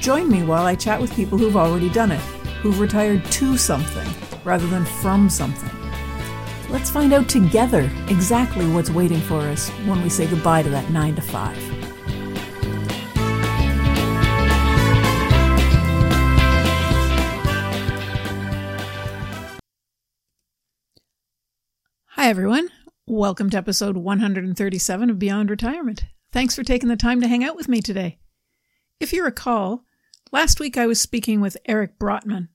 Join me while I chat with people who've already done it, who've retired to something rather than from something. Let's find out together exactly what's waiting for us when we say goodbye to that 9 to 5. Hi, everyone. Welcome to episode 137 of Beyond Retirement. Thanks for taking the time to hang out with me today. If you recall, last week I was speaking with Eric Brotman,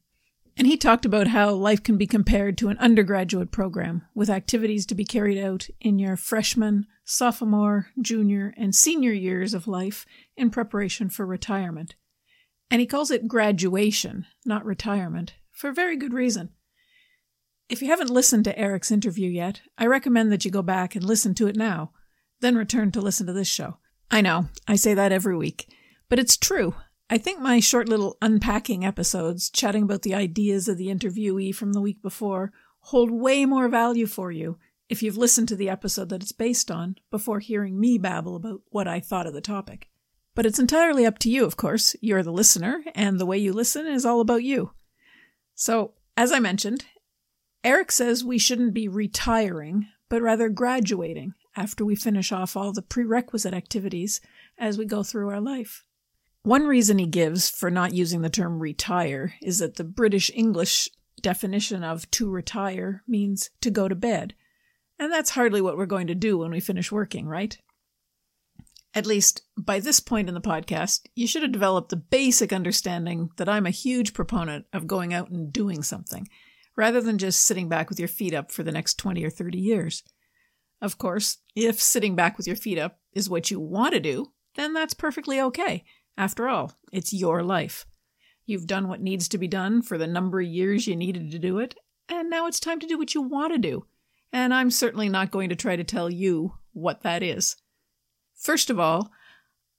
and he talked about how life can be compared to an undergraduate program with activities to be carried out in your freshman, sophomore, junior, and senior years of life in preparation for retirement. And he calls it graduation, not retirement, for very good reason. If you haven't listened to Eric's interview yet, I recommend that you go back and listen to it now, then return to listen to this show. I know, I say that every week. But it's true. I think my short little unpacking episodes, chatting about the ideas of the interviewee from the week before, hold way more value for you if you've listened to the episode that it's based on before hearing me babble about what I thought of the topic. But it's entirely up to you, of course. You're the listener, and the way you listen is all about you. So, as I mentioned, Eric says we shouldn't be retiring, but rather graduating after we finish off all the prerequisite activities as we go through our life. One reason he gives for not using the term retire is that the British English definition of to retire means to go to bed, and that's hardly what we're going to do when we finish working, right? At least, by this point in the podcast, you should have developed the basic understanding that I'm a huge proponent of going out and doing something, rather than just sitting back with your feet up for the next 20 or 30 years. Of course, if sitting back with your feet up is what you want to do, then that's perfectly okay. After all, it's your life. You've done what needs to be done for the number of years you needed to do it, and now it's time to do what you want to do. And I'm certainly not going to try to tell you what that is. First of all,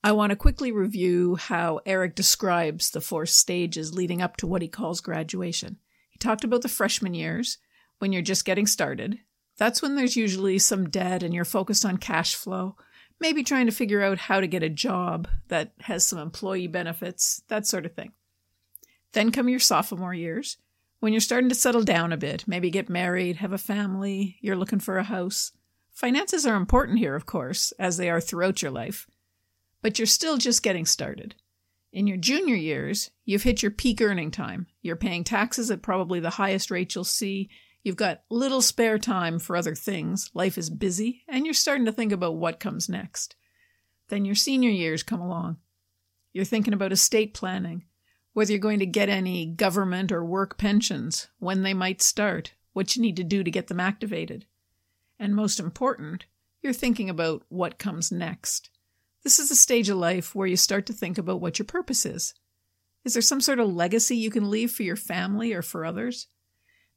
I want to quickly review how Eric describes the four stages leading up to what he calls graduation. He talked about the freshman years, when you're just getting started. That's when there's usually some debt and you're focused on cash flow, maybe trying to figure out how to get a job that has some employee benefits, that sort of thing. Then come your sophomore years, when you're starting to settle down a bit, maybe get married, have a family, you're looking for a house. Finances are important here, of course, as they are throughout your life, but you're still just getting started. In your junior years, you've hit your peak earning time. You're paying taxes at probably the highest rate you'll see. You've got little spare time for other things, life is busy, and you're starting to think about what comes next. Then your senior years come along. You're thinking about estate planning, whether you're going to get any government or work pensions, when they might start, what you need to do to get them activated. And most important, you're thinking about what comes next. This is the stage of life where you start to think about what your purpose is. Is there some sort of legacy you can leave for your family or for others?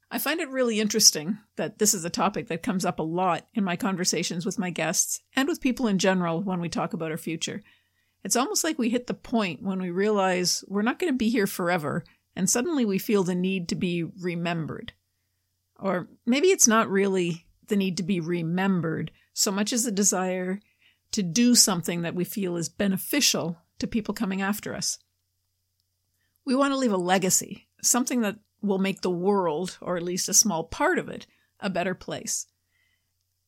I find it really interesting that this is a topic that comes up a lot in my conversations with my guests and with people in general when we talk about our future. It's almost like we hit the point when we realize we're not going to be here forever, and suddenly we feel the need to be remembered. Or maybe it's not really the need to be remembered so much as the desire to do something that we feel is beneficial to people coming after us. We want to leave a legacy, something that will make the world, or at least a small part of it, a better place.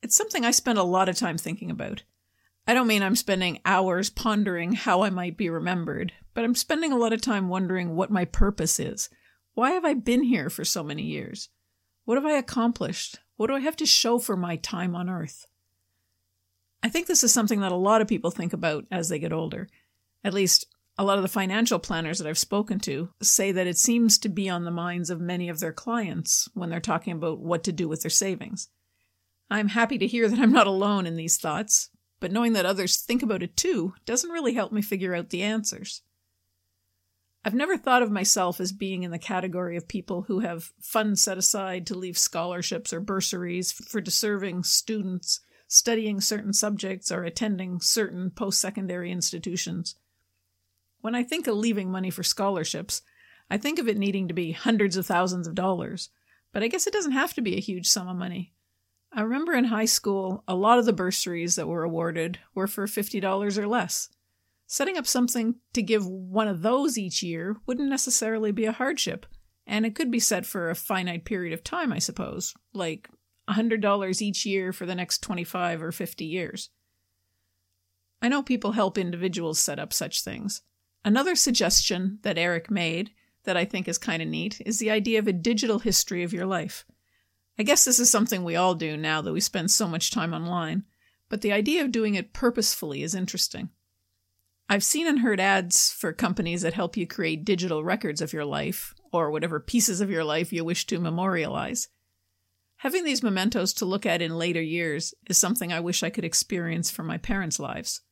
It's something I spend a lot of time thinking about. I don't mean I'm spending hours pondering how I might be remembered, but I'm spending a lot of time wondering what my purpose is. Why have I been here for so many years? What have I accomplished? What do I have to show for my time on Earth? I think this is something that a lot of people think about as they get older. At least, a lot of the financial planners that I've spoken to say that it seems to be on the minds of many of their clients when they're talking about what to do with their savings. I'm happy to hear that I'm not alone in these thoughts, but knowing that others think about it too doesn't really help me figure out the answers. I've never thought of myself as being in the category of people who have funds set aside to leave scholarships or bursaries for deserving students studying certain subjects or attending certain post-secondary institutions. When I think of leaving money for scholarships, I think of it needing to be hundreds of thousands of dollars, but I guess it doesn't have to be a huge sum of money. I remember in high school, a lot of the bursaries that were awarded were for $50 or less. Setting up something to give one of those each year wouldn't necessarily be a hardship, and it could be set for a finite period of time, I suppose, like $100 each year for the next 25 or 50 years. I know people help individuals set up such things. Another suggestion that Eric made that I think is kind of neat is the idea of a digital history of your life. I guess this is something we all do now that we spend so much time online, but the idea of doing it purposefully is interesting. I've seen and heard ads for companies that help you create digital records of your life, or whatever pieces of your life you wish to memorialize. Having these mementos to look at in later years is something I wish I could experience from my parents' lives.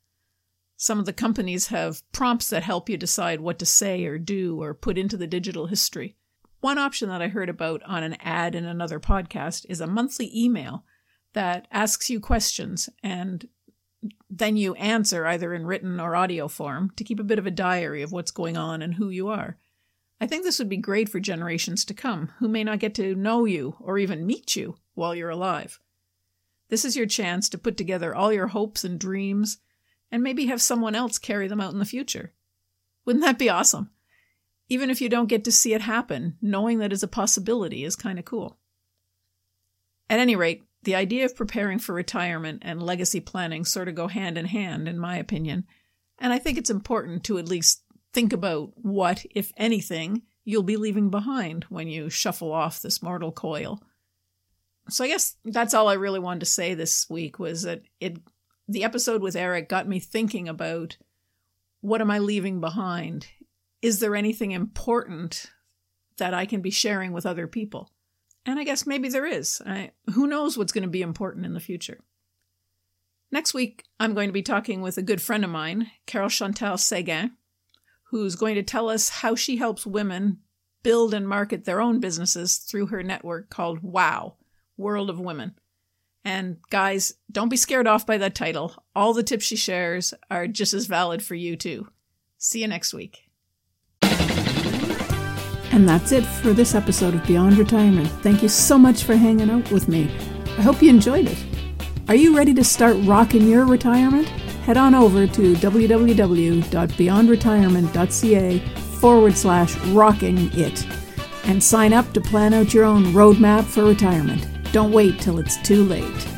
Some of the companies have prompts that help you decide what to say or do or put into the digital history. One option that I heard about on an ad in another podcast is a monthly email that asks you questions, and then you answer either in written or audio form to keep a bit of a diary of what's going on and who you are. I think this would be great for generations to come who may not get to know you or even meet you while you're alive. This is your chance to put together all your hopes and dreams and maybe have someone else carry them out in the future. Wouldn't that be awesome? Even if you don't get to see it happen, knowing that it's a possibility is kind of cool. At any rate, the idea of preparing for retirement and legacy planning sort of go hand in hand, in my opinion, and I think it's important to at least think about what, if anything, you'll be leaving behind when you shuffle off this mortal coil. So I guess that's all I really wanted to say this week, was that the episode with Eric got me thinking about, what am I leaving behind? Is there anything important that I can be sharing with other people? And I guess maybe there is. Who knows what's going to be important in the future? Next week, I'm going to be talking with a good friend of mine, Carol Chantal Seguin, who's going to tell us how she helps women build and market their own businesses through her network called WOW, World of Women. And guys, don't be scared off by that title. All the tips she shares are just as valid for you too. See you next week. And that's it for this episode of Beyond Retirement. Thank you so much for hanging out with me. I hope you enjoyed it. Are you ready to start rocking your retirement? Head on over to www.beyondretirement.ca/rockingit and sign up to plan out your own roadmap for retirement. Don't wait till it's too late.